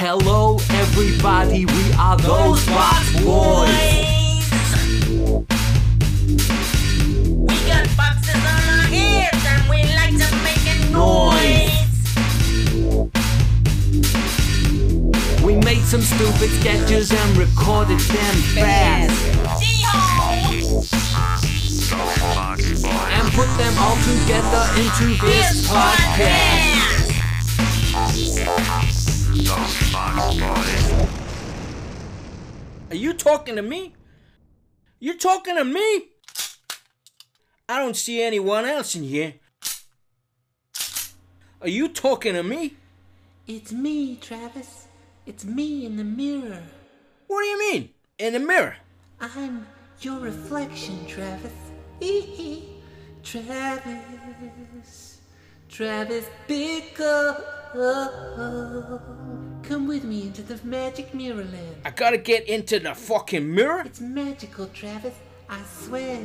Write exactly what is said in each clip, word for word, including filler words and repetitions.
Hello everybody, we are Those Box Boys. We got boxes on our heads and we like to make a noise. We made some stupid sketches and recorded them fast. And put them all together into this podcast. Are you talking to me? You're talking to me? I don't see anyone else in here. Are you talking to me? It's me, Travis. It's me in the mirror. What do you mean, in the mirror? I'm your reflection, Travis. Travis, Travis Bickle, come with me into the magic mirror land. I gotta get into the fucking mirror? It's magical, Travis, I swear.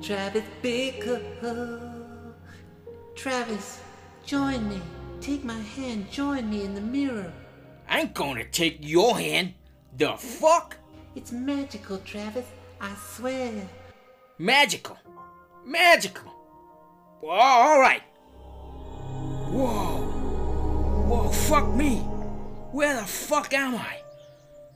Travis Bickle, Travis, join me. Take my hand, join me in the mirror. I ain't gonna take your hand. The fuck? It's magical, Travis, I swear. Magical. Magical. Oh, all right. Whoa. Whoa, fuck me. Where the fuck am I?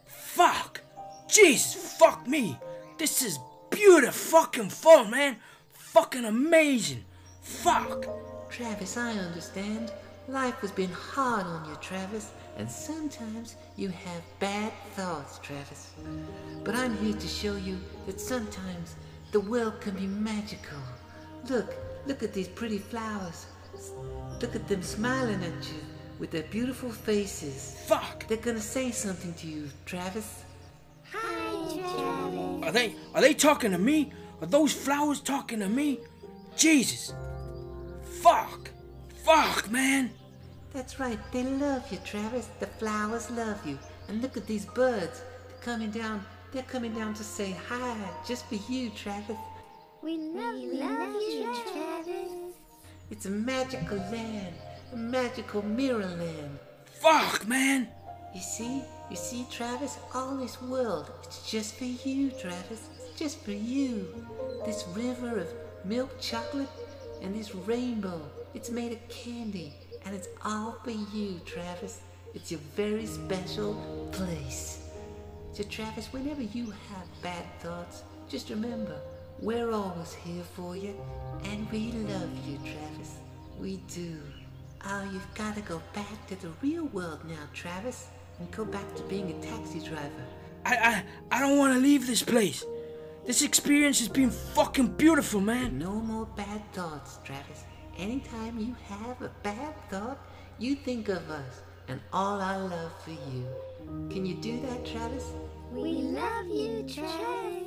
Fuck. Jesus, fuck me. This is beautiful fucking fun, man. Fucking amazing. Fuck. Travis, I understand. Life has been hard on you, Travis. And sometimes you have bad thoughts, Travis. But I'm here to show you that sometimes the world can be magical. Look, look at these pretty flowers. Look at them smiling at you with their beautiful faces. Fuck! They're gonna say something to you, Travis. Hi, Travis. Are they, are they talking to me? Are those flowers talking to me? Jesus. Fuck. Fuck, man. That's right, they love you, Travis. The flowers love you. And look at these birds. They're coming down. They're coming down to say hi, just for you, Travis. We love, we love you, Travis. Travis. It's a magical land, a magical mirror land. Fuck, man! You see, you see, Travis, all this world, it's just for you, Travis. It's just for you. This river of milk chocolate and this rainbow, it's made of candy, and it's all for you, Travis. It's your very special place. So Travis, whenever you have bad thoughts, just remember, we're always here for you, and we love you, Travis. We do. Oh, you've got to go back to the real world now, Travis, and go back to being a taxi driver. I, I, I don't want to leave this place. This experience has been fucking beautiful, man. No more bad thoughts, Travis. Anytime you have a bad thought, you think of us and all our love for you. Can you do that, Travis? We love you, Travis.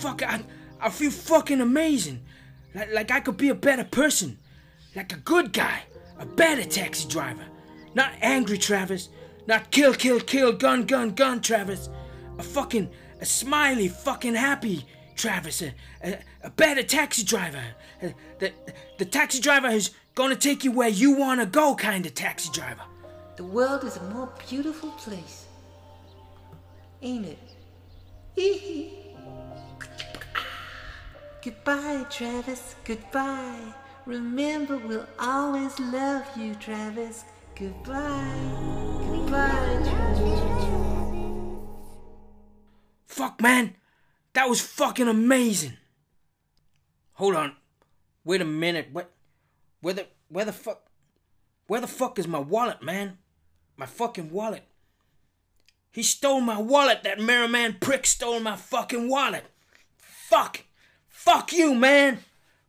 Fuck, I, I feel fucking amazing. Like, like I could be a better person. Like a good guy. A better taxi driver. Not angry, Travis. Not kill, kill, kill, gun, gun, gun, Travis. A fucking, a smiley, fucking happy Travis. A, a, a better taxi driver. A, the, the taxi driver has... gonna take you where you wanna go, kind of taxi driver. The world is a more beautiful place, ain't it? Hee Goodbye, Travis, goodbye. Remember, we'll always love you, Travis. Goodbye, goodbye, Travis. Fuck, man, that was fucking amazing. Hold on, wait a minute, what? Where the, where the fuck, where the fuck is my wallet, man? My fucking wallet. He stole my wallet, that mirror man prick stole my fucking wallet. Fuck. Fuck you, man.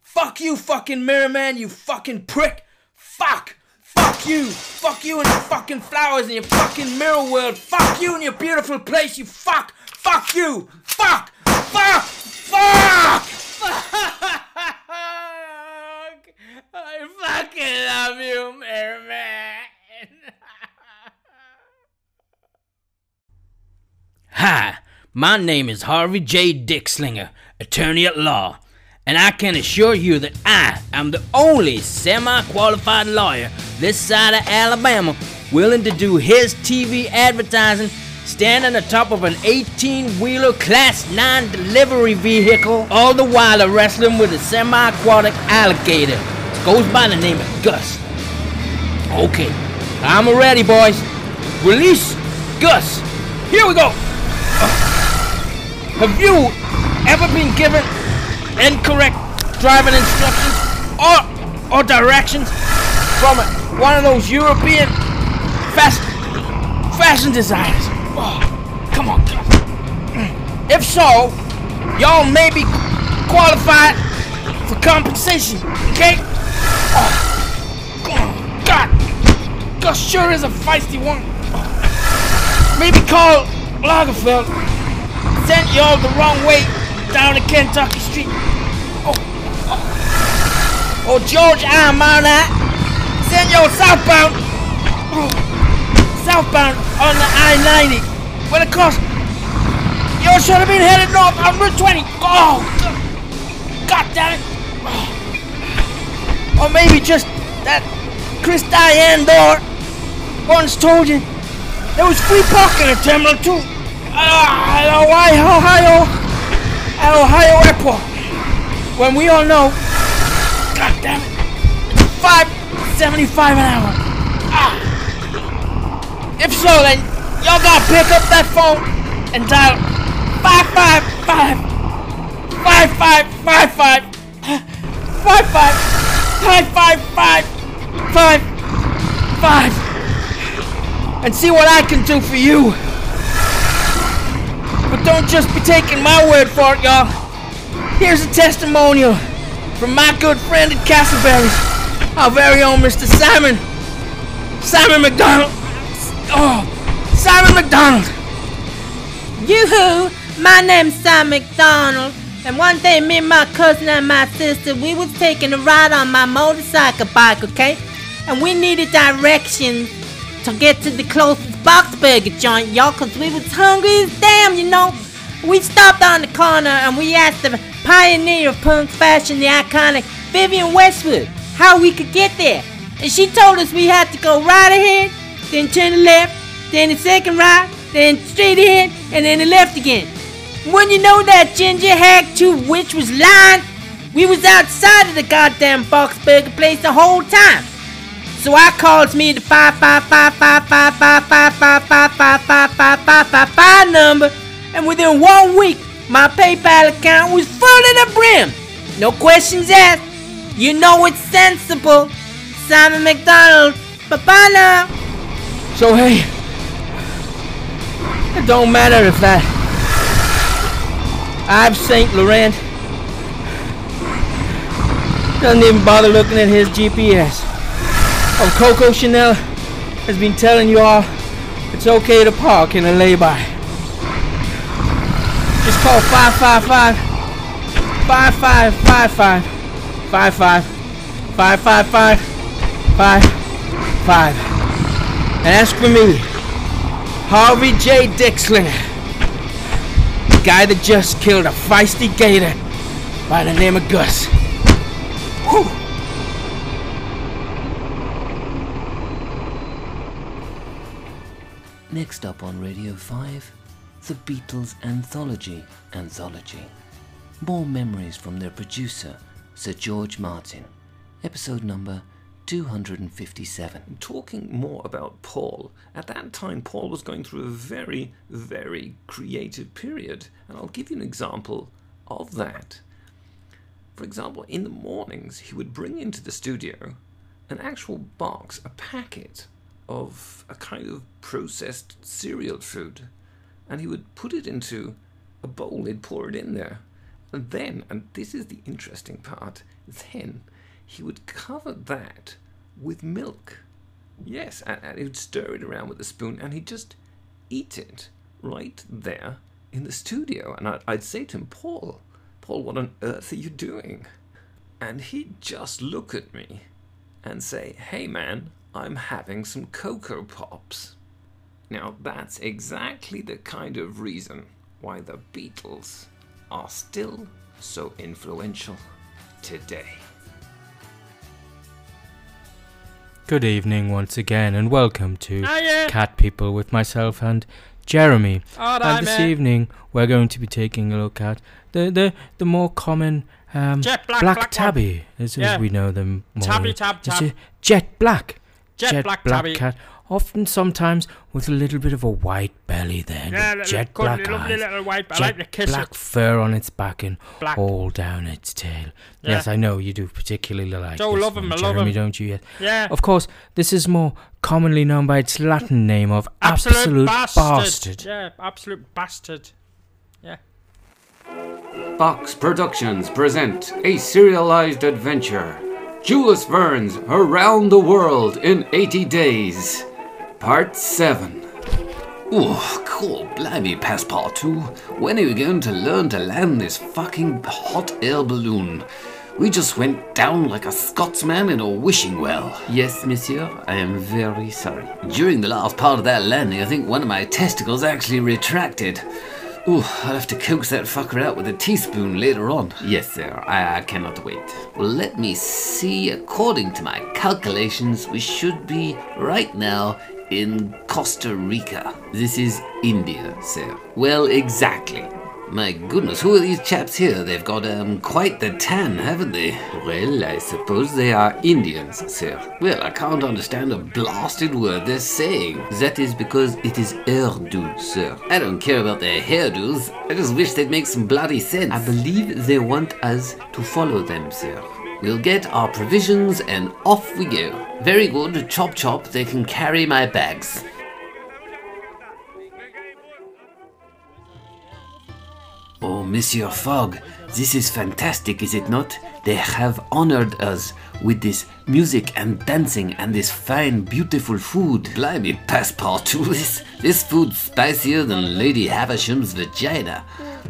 Fuck you, fucking mirror man, you fucking prick. Fuck. Fuck you. Fuck you and your fucking flowers and your fucking mirror world. Fuck you and your beautiful place, you fuck. Fuck you. Fuck. Fuck. Fuck. Fuck. I fucking love you, Merman. Hi, my name is Harvey J. Dickslinger, attorney at law, and I can assure you that I am the only semi-qualified lawyer this side of Alabama willing to do his T V advertising standing atop of an eighteen-wheeler class nine delivery vehicle, all the while wrestling with a semi-aquatic alligator. Goes by the name of Gus. Okay, I'm ready, boys. Release Gus. Here we go. Have you ever been given incorrect driving instructions or, or directions from one of those European fast fashion designers? Oh, come on, come on. If so, y'all may be qualified for compensation, okay? Oh, God, Gus sure is a feisty one. Maybe call Lagerfeld sent y'all the wrong way down the Kentucky Street. Oh, oh. Or George I. Mountie sent y'all southbound, oh, southbound on the I ninety. Well, of course, y'all should have been headed north on Route twenty. Oh, God damn it. Oh. Or maybe just that Chris Diane door once told you there was free parking at Terminal two at Ohio, at Ohio Airport. When we all know, God damn it, it's five seventy-five an hour. Ah. If so, then y'all gotta pick up that phone and dial five five five five five five five five five. Five, five, five, five, five, and see what I can do for you. But don't just be taking my word for it, y'all. Here's a testimonial from my good friend at Castleberry's, our very own Mister Simon, Simon McDonald. Oh, Simon McDonald. Yoo-hoo, my name's Simon McDonald. And one day, me and my cousin and my sister, we was taking a ride on my motorcycle bike, okay? And we needed directions to get to the closest box burger joint, y'all, because we was hungry as damn, you know? We stopped on the corner and we asked the pioneer of punk fashion, the iconic Vivienne Westwood, how we could get there. And she told us we had to go right ahead, then turn left, then the second right, then straight ahead, and then the left again. When you know that ginger hack too, which was lying, we was outside of the goddamn box burger place the whole time. So I calls me the five five five five five five five five five five five five five five five number, and within one week my PayPal account was full to the brim. No questions asked. You know it's sensible. Simon McDonald. Bye bye now. So hey, it don't matter if I. Yves Saint Laurent doesn't even bother looking at his G P S. Oh, Coco Chanel has been telling you all it's okay to park in a lay-by. Just call five five five five five five five five five five five five five five five and ask for me, Harvey J. Dickslinger. Guy that just killed a feisty gator by the name of Gus. Whew. Next up on Radio five, the Beatles Anthology Anthology. More memories from their producer, Sir George Martin. Episode number two hundred fifty-seven. Talking more about Paul, at that time Paul was going through a very, very creative period, and I'll give you an example of that. For example, in the mornings he would bring into the studio an actual box, a packet of a kind of processed cereal food, and he would put it into a bowl, he'd pour it in there, and then, and this is the interesting part, then he would cover that with milk. Yes, and, and he would stir it around with a spoon, and he'd just eat it right there in the studio. And I'd, I'd say to him, Paul, Paul, what on earth are you doing? And he'd just look at me and say, hey man, I'm having some Cocoa Pops. Now that's exactly the kind of reason why the Beatles are still so influential. today. Good evening once again, and welcome to Hiya Cat People with myself and Jeremy. All right, and this man. evening we're going to be taking a look at the the, the more common um, Jet Black, black, black Tabby, as, yeah. as we know them more. Tabby, tab, tab. Jet Black. Jet, Jet Black, black Cat. Often, sometimes with a little bit of a white belly there, yeah, with jet black eyes, little white, jet like to black it. fur on its back, and black. all down its tail. Yeah. Yes, I know you do particularly like don't this love one, him, Jeremy, love him. don't you? Yes. Yeah. Of course, this is more commonly known by its Latin name of absolute, absolute bastard. bastard. Yeah, absolute bastard. Yeah. Box Productions present a serialized adventure: Jules Verne's Around the World in eighty days. Part seven. Oh, cool blimey, Passepartout. When are you going to learn to land this fucking hot air balloon? We just went down like a Scotsman in a wishing well. Yes, monsieur, I am very sorry. During the last part of that landing, I think one of my testicles actually retracted. Ooh, I'll have to coax that fucker out with a teaspoon later on. Yes, sir. I, I cannot wait. Well, let me see. According to my calculations, we should be right now in Costa Rica. This is India, sir. Well, exactly. My goodness, who are these chaps here? They've got um, quite the tan, haven't they? Well, I suppose they are Indians, sir. Well, I can't understand a blasted word they're saying. That is because it is Urdu, sir. I don't care about their hairdos. I just wish they'd make some bloody sense. I believe they want us to follow them, sir. We'll get our provisions and off we go. Very good. Chop chop. They can carry my bags. Oh, Monsieur Fogg, this is fantastic, is it not? They have honored us with this music and dancing and this fine, beautiful food. Blimey, Passepartout, this, this food's spicier than Lady Havisham's vagina.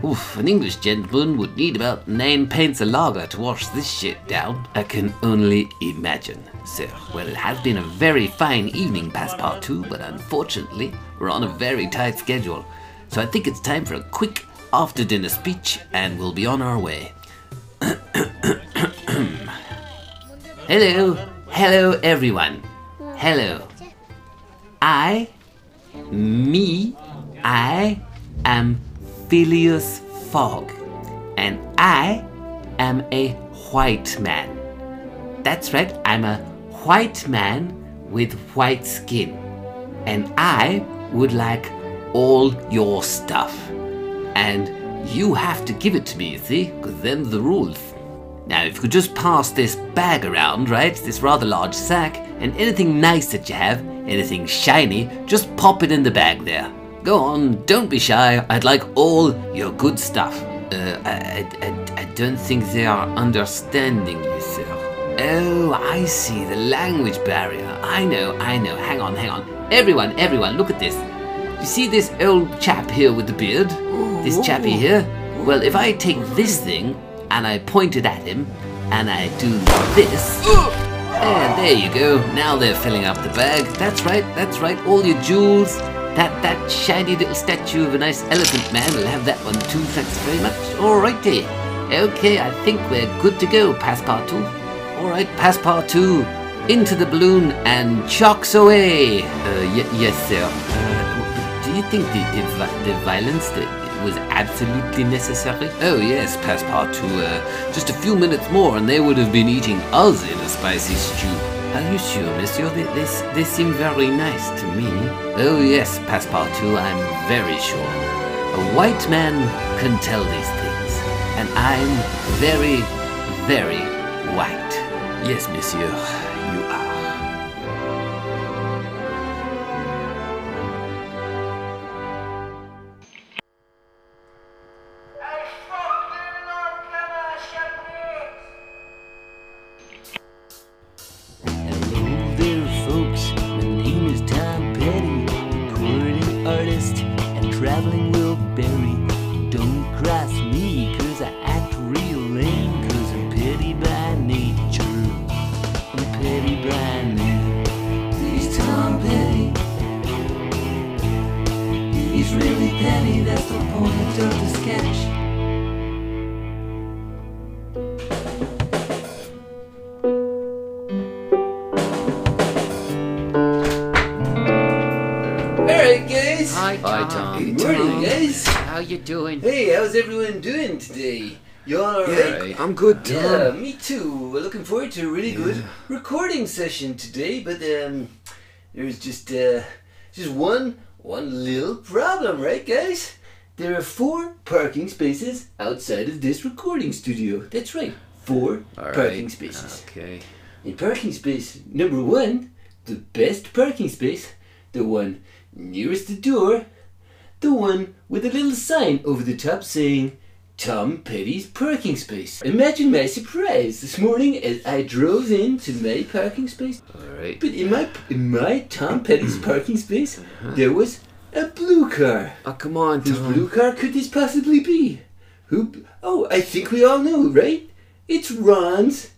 Oof, an English gentleman would need about nine pints of lager to wash this shit down. I can only imagine, sir. Well, it has been a very fine evening, Passepartout, but unfortunately, we're on a very tight schedule. So I think it's time for a quick after dinner speech, and we'll be on our way. Hello, hello everyone. Hello. I, me, I am Phileas Fogg, and I am a white man. That's right, I'm a white man with white skin, and I would like all your stuff. And you have to give it to me, you see, because them's the rules. Now, if you could just pass this bag around, right, this rather large sack, and anything nice that you have, anything shiny, just pop it in the bag there. Go on, don't be shy, I'd like all your good stuff. Uh, I, I, I don't think they are understanding you, sir. Oh, I see, the language barrier. I know, I know, hang on, hang on. Everyone, everyone, look at this. You see this old chap here with the beard? This chappy here? Well, if I take this thing, and I point it at him, and I do this... And there you go, now they're filling up the bag. That's right, that's right, all your jewels. That that shiny little statue of a nice elephant man will have that one too, thanks very much. Alrighty. Okay, I think we're good to go, Passepartout. Alright, Passepartout, into the balloon and chocks away. Uh, y yes, sir. Do you think the, the, the violence that was absolutely necessary? Oh yes, Passepartout, uh, just a few minutes more and they would have been eating us in a spicy stew. Are you sure, monsieur? They, they, they seem very nice to me. Oh yes, Passepartout, I'm very sure. A white man can tell these things. And I'm very, very white. Yes, monsieur, you are. Point of the sketch. Hi, Tom. Hi, Tom. Good morning, guys. How you doing? Hey, how's everyone doing today? You all alright? Yeah, right? I'm good, Tom. Yeah, me too. We're looking forward to a really yeah. good recording session today, but um, there's just uh, just one one little problem, right, guys? There are four parking spaces outside of this recording studio. That's right, four all parking right. spaces. Okay. In parking space number one, the best parking space, the one nearest the door, the one with a little sign over the top saying, Tom Petty's parking space. Imagine my surprise this morning as I drove into my parking space. Alright. But in my in my Tom Petty's parking space, uh-huh. there was a blue car. Oh, come on, Tom. Whose blue car could this possibly be? Who? Oh, I think we all know, right? It's Ron's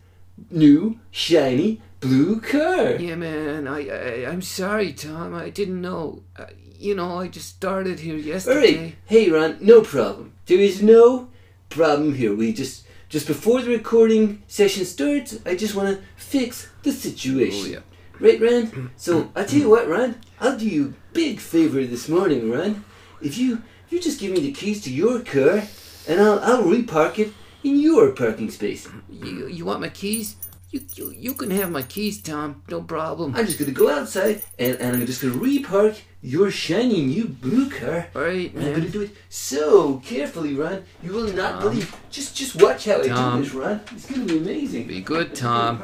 new shiny blue car. Yeah, man. I, I I'm sorry, Tom. I didn't know. Uh, you know, I just started here yesterday. All right. Hey, Ron. No problem. There is no problem here. We just just before the recording session starts, I just want to fix the situation. Oh yeah. Right, Ron? So I tell you what, Ron. I'll do you a big favor this morning, Ron. If you you just give me the keys to your car, and I'll I'll repark it in your parking space. You you want my keys? You, you you can have my keys, Tom. No problem. I'm just going to go outside, and, and I'm just going to repark your shiny new blue car. All right, man. I'm going to do it so carefully, Ron. You will Tom. not believe. Just just watch how Tom. I do this, Ron. It's going to be amazing. Be good, Tom.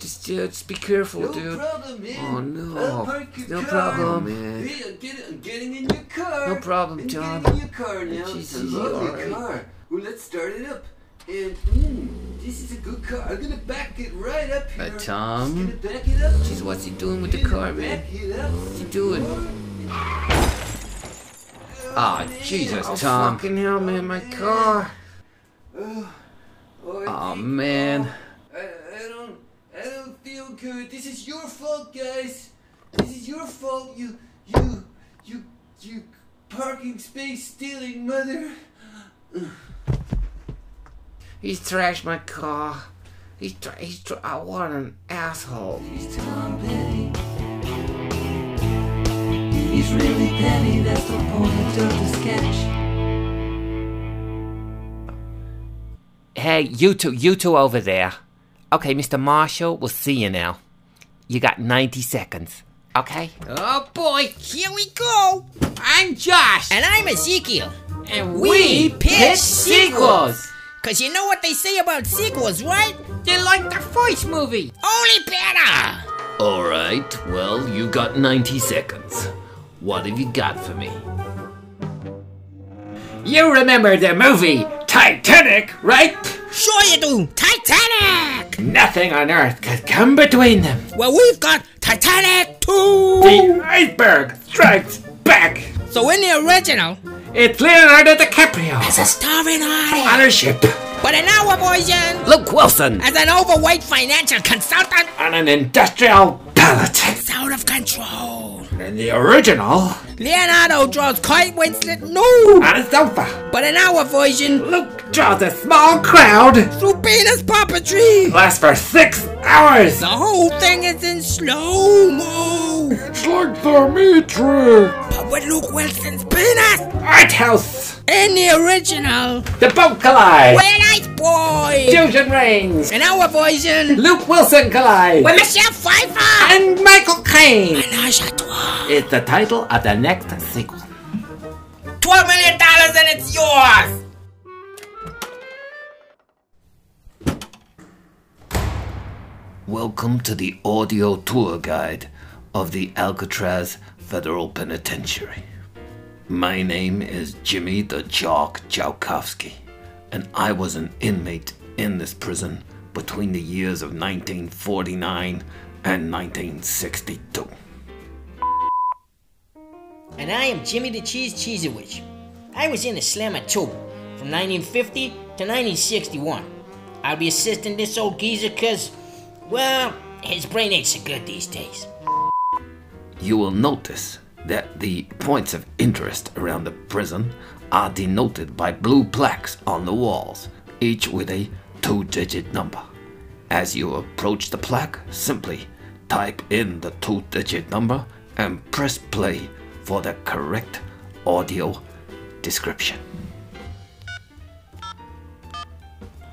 Just, uh, just be careful, no dude. Problem, man. Oh, no. I'll park your no car. problem, man. Hey, I'm, get, I'm getting in your car. No problem, Tom. I'm getting in your car now. Jesus, it's a lovely right. car. Well, let's start it up. And, mm, this is a good car. I'm gonna back it right up here. Uh, Tom? Just gonna back it up. Jeez, what's he doing with the car, man? What's he doing? Ah, oh, Jesus, oh, Tom. Fucking hell, man, my car. Oh, oh, oh think, man. Oh, I, I don't, I don't feel good. This is your fault, guys. This is your fault. You, you, you, you parking space stealing mother. He's trashed my car. He's tra- he's tra- oh, what an asshole. He's Tom Petty. He's really petty, that's the point of the sketch. Hey, you two, you two over there. Okay, Mister Marshall, we'll see you now. You got ninety seconds. Okay? Oh boy, here we go. I'm Josh. And I'm Ezekiel. And we, we pitch, pitch sequels. sequels. Cause you know what they say about sequels, right? They're like the first movie. Only better! Alright, well, you got ninety seconds. What have you got for me? You remember the movie Titanic, right? Sure you do! Titanic! Nothing on earth could come between them. Well, we've got Titanic two! The iceberg strikes back! So in the original, it's Leonardo DiCaprio as a starving artist on a ship. But in our version, Luke Wilson as an overweight financial consultant on an industrial pallet. It's out of control. In the original, Leonardo draws Kate Winslet nude on a sofa. But in our version, Luke draws a small crowd through penis puppetry. Lasts for six hours. The whole thing is in slow mo. It's like the Matrix. With Luke Wilson's penis! Arthouse! In the original! The boat collides! With an ice boy! Fusion rings! In our version! Luke Wilson collides! With Michelle Pfeiffer! And Michael Caine! Menage a trois! It's the title of the next sequel. Twelve million dollars and it's yours! Welcome to the audio tour guide of the Alcatraz Federal Penitentiary. My name is Jimmy the Jock Joukowski, and I was an inmate in this prison between the years of nineteen forty-nine and nineteen sixty-two. And I am Jimmy the Cheese Cheesewich. I was in the slammer too, from nineteen fifty to nineteen sixty-one. I'll be assisting this old geezer cause, well, his brain ain't so good these days. You will notice that the points of interest around the prison are denoted by blue plaques on the walls, each with a two-digit number. As you approach the plaque, simply type in the two-digit number and press play for the correct audio description.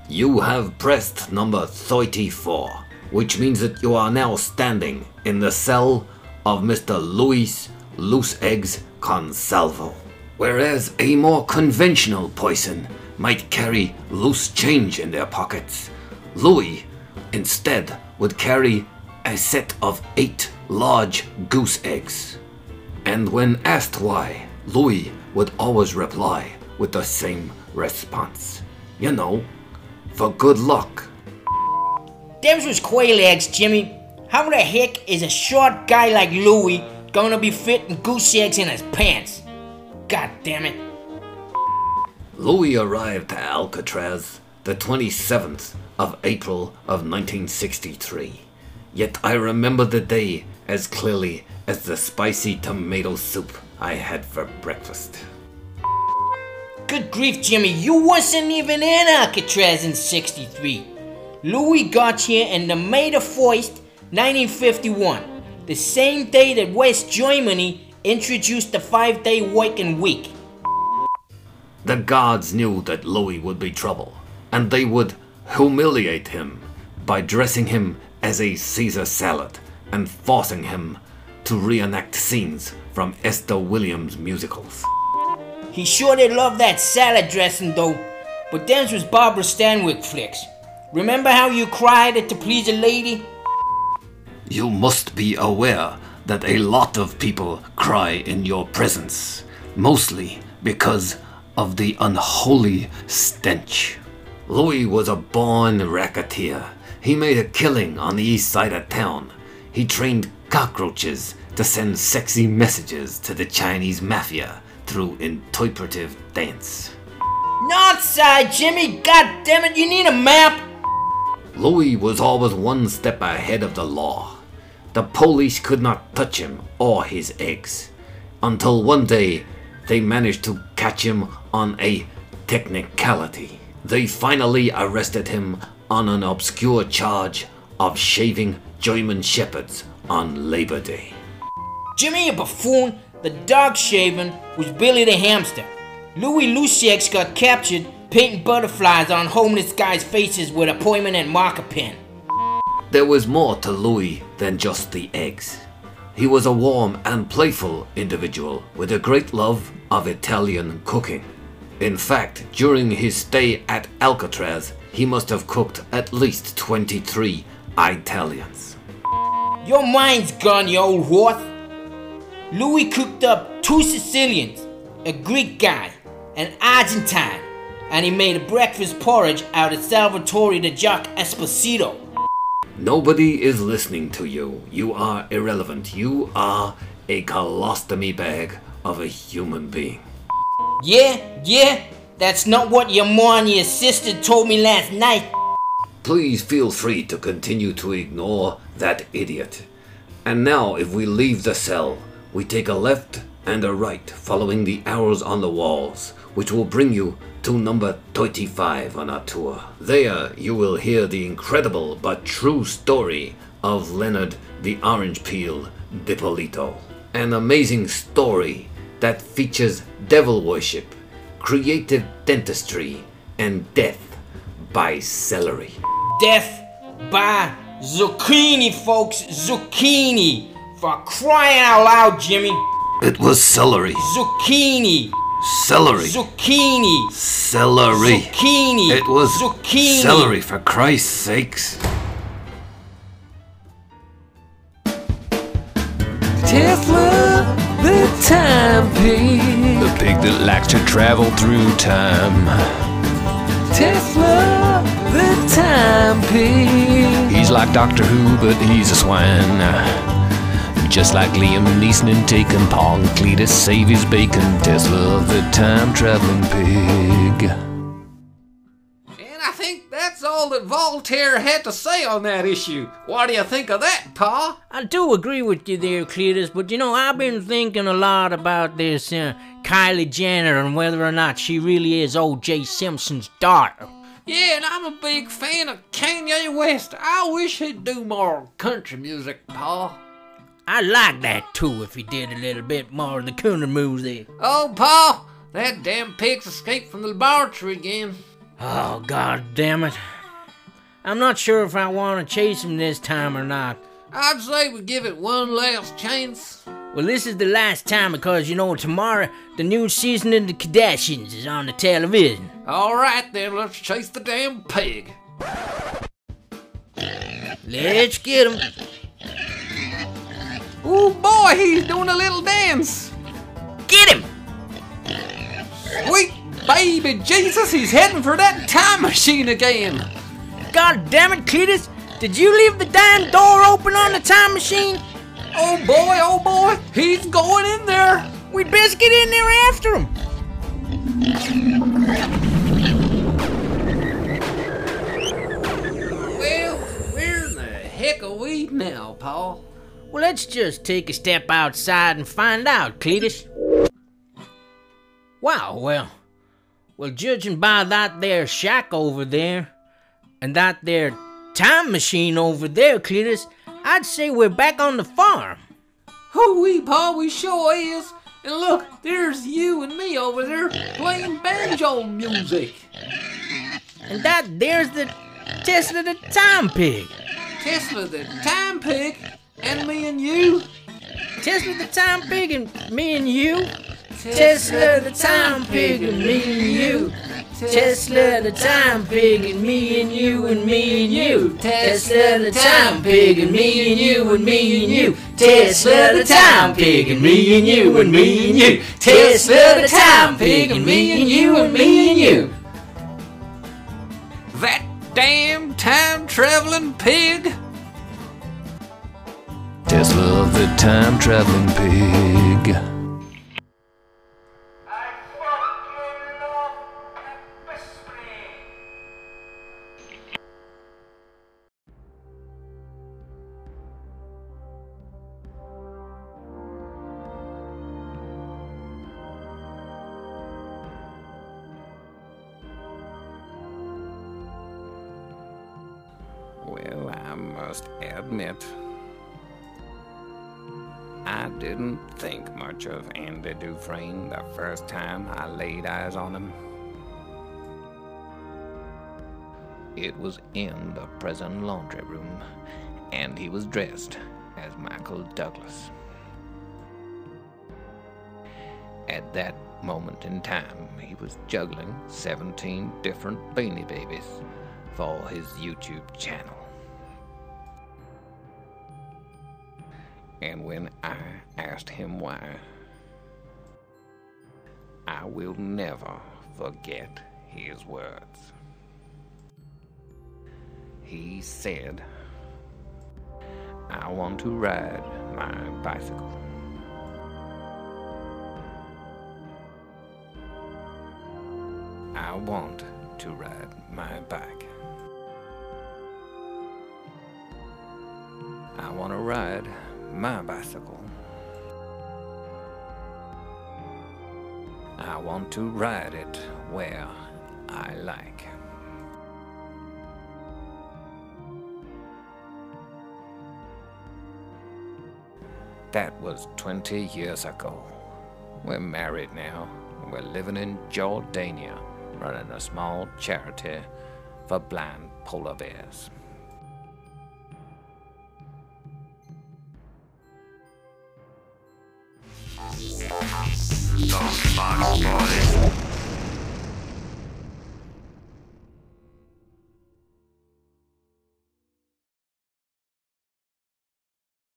You have pressed number thirty-four, which means that you are now standing in the cell of Mister Louis Loose Eggs Consalvo. Whereas a more conventional person might carry loose change in their pockets, Louis instead would carry a set of eight large goose eggs. And when asked why, Louis would always reply with the same response. You know, for good luck. Them's was quail eggs, Jimmy. How the heck is a short guy like Louis gonna be fitting goose eggs in his pants? God damn it. Louis arrived at Alcatraz the twenty-seventh of April of nineteen sixty-three. Yet I remember the day as clearly as the spicy tomato soup I had for breakfast. Good grief, Jimmy, you wasn't even in Alcatraz in sixty-three. Louis got here on the May the first, nineteen fifty-one, the same day that West Germany introduced the five-day working week. The guards knew that Louis would be trouble, and they would humiliate him by dressing him as a Caesar salad and forcing him to reenact scenes from Esther Williams musicals. He sure did love that salad dressing though, but them's was Barbara Stanwyck flicks. Remember how you cried at To Please a Lady? You must be aware that a lot of people cry in your presence, mostly because of the unholy stench. Louis was a born racketeer. He made a killing on the east side of town. He trained cockroaches to send sexy messages to the Chinese mafia through interpretive dance. Northside, Jimmy! God damn it, you need a map! Louis was always one step ahead of the law. The police could not touch him or his eggs, until one day they managed to catch him on a technicality. They finally arrested him on an obscure charge of shaving German Shepherds on Labor Day. Jimmy, a buffoon, the dog shaven was Billy the Hamster. Louis Lucchesi got captured painting butterflies on homeless guys' faces with a pointman and marker pen. There was more to Louis than just the eggs. He was a warm and playful individual with a great love of Italian cooking. In fact, during his stay at Alcatraz, he must have cooked at least twenty-three Italians. Your mind's gone, you old horse. Louis cooked up two Sicilians, a Greek guy, an Argentine, and he made a breakfast porridge out of Salvatore de Jacques Esposito. Nobody is listening to you. You are irrelevant. You are a colostomy bag of a human being. Yeah, yeah. That's not what your mom and your sister told me last night. Please feel free to continue to ignore that idiot. And now, if we leave the cell, we take a left and a right, following the arrows on the walls, which will bring you to number thirty-five on our tour. There, you will hear the incredible but true story of Leonard the Orange Peel Dippolito. An amazing story that features devil worship, creative dentistry, and death by celery. Death by zucchini, folks, zucchini. For crying out loud, Jimmy. It was celery. Zucchini. Celery. Zucchini. Celery. Zucchini. It was zucchini. Celery, for Christ's sakes. Tesla, the time pig. The pig that likes to travel through time. Tesla, the time pig. He's like Doctor Who, but he's a swine. Just like Liam Neeson and taking Paul and Cletus, save his bacon. Tesla, the time traveling pig. And I think that's all that Voltaire had to say on that issue. What do you think of that, Pa? I do agree with you there, Cletus, but you know, I've been thinking a lot about this, uh, Kylie Jenner and whether or not she really is O J Simpson's daughter. Yeah, and I'm a big fan of Kanye West. I wish he'd do more country music, Pa. I like that too if he did a little bit more of the cooner moves there. Oh, Paul, that damn pig's escaped from the laboratory again. Oh, god damn it. I'm not sure if I want to chase him this time or not. I'd say we give it one last chance. Well, this is the last time because, you know, tomorrow the new season of the Kardashians is on the television. Alright then, let's chase the damn pig. Let's get him. Oh boy, he's doing a little dance. Get him! Sweet baby Jesus, he's heading for that time machine again. God damn it, Cletus, did you leave the damn door open on the time machine? Oh boy, oh boy, he's going in there. We'd best get in there after him. Well, where the heck are we now, Paul? Well, let's just take a step outside and find out, Cletus. Wow, well, well, judging by that there shack over there, and that there time machine over there, Cletus, I'd say we're back on the farm. Hoo-wee, Paul, we sure is. And look, there's you and me over there playing banjo music. And that there's the Tesla the Time Pig. Tesla the Time Pig? And me and you? Tesla the Time Pig and me and you? Tesla the Time Pig and me and you? Tesla the Time Pig and me and you and me and you? Tesla the Time Pig and me and you and me and you? Tesla the Time Pig and me and you and me and you? Tesla the Time Pig and me and you and me and you? That damn time-traveling pig? Tesla the time-traveling pig. Well, I must admit, I didn't think much of Andy Dufresne the first time I laid eyes on him. It was in the prison laundry room, and he was dressed as Michael Douglas. At that moment in time, he was juggling seventeen different Beanie Babies for his YouTube channel. And when I asked him why, I will never forget his words. He said, "I want to ride my bicycle." I want to ride my bike. I want to ride my bicycle. I want to ride it where I like. That was twenty years ago. We're married now. We're living in Jordania, running a small charity for blind polar bears. Those Box Boys.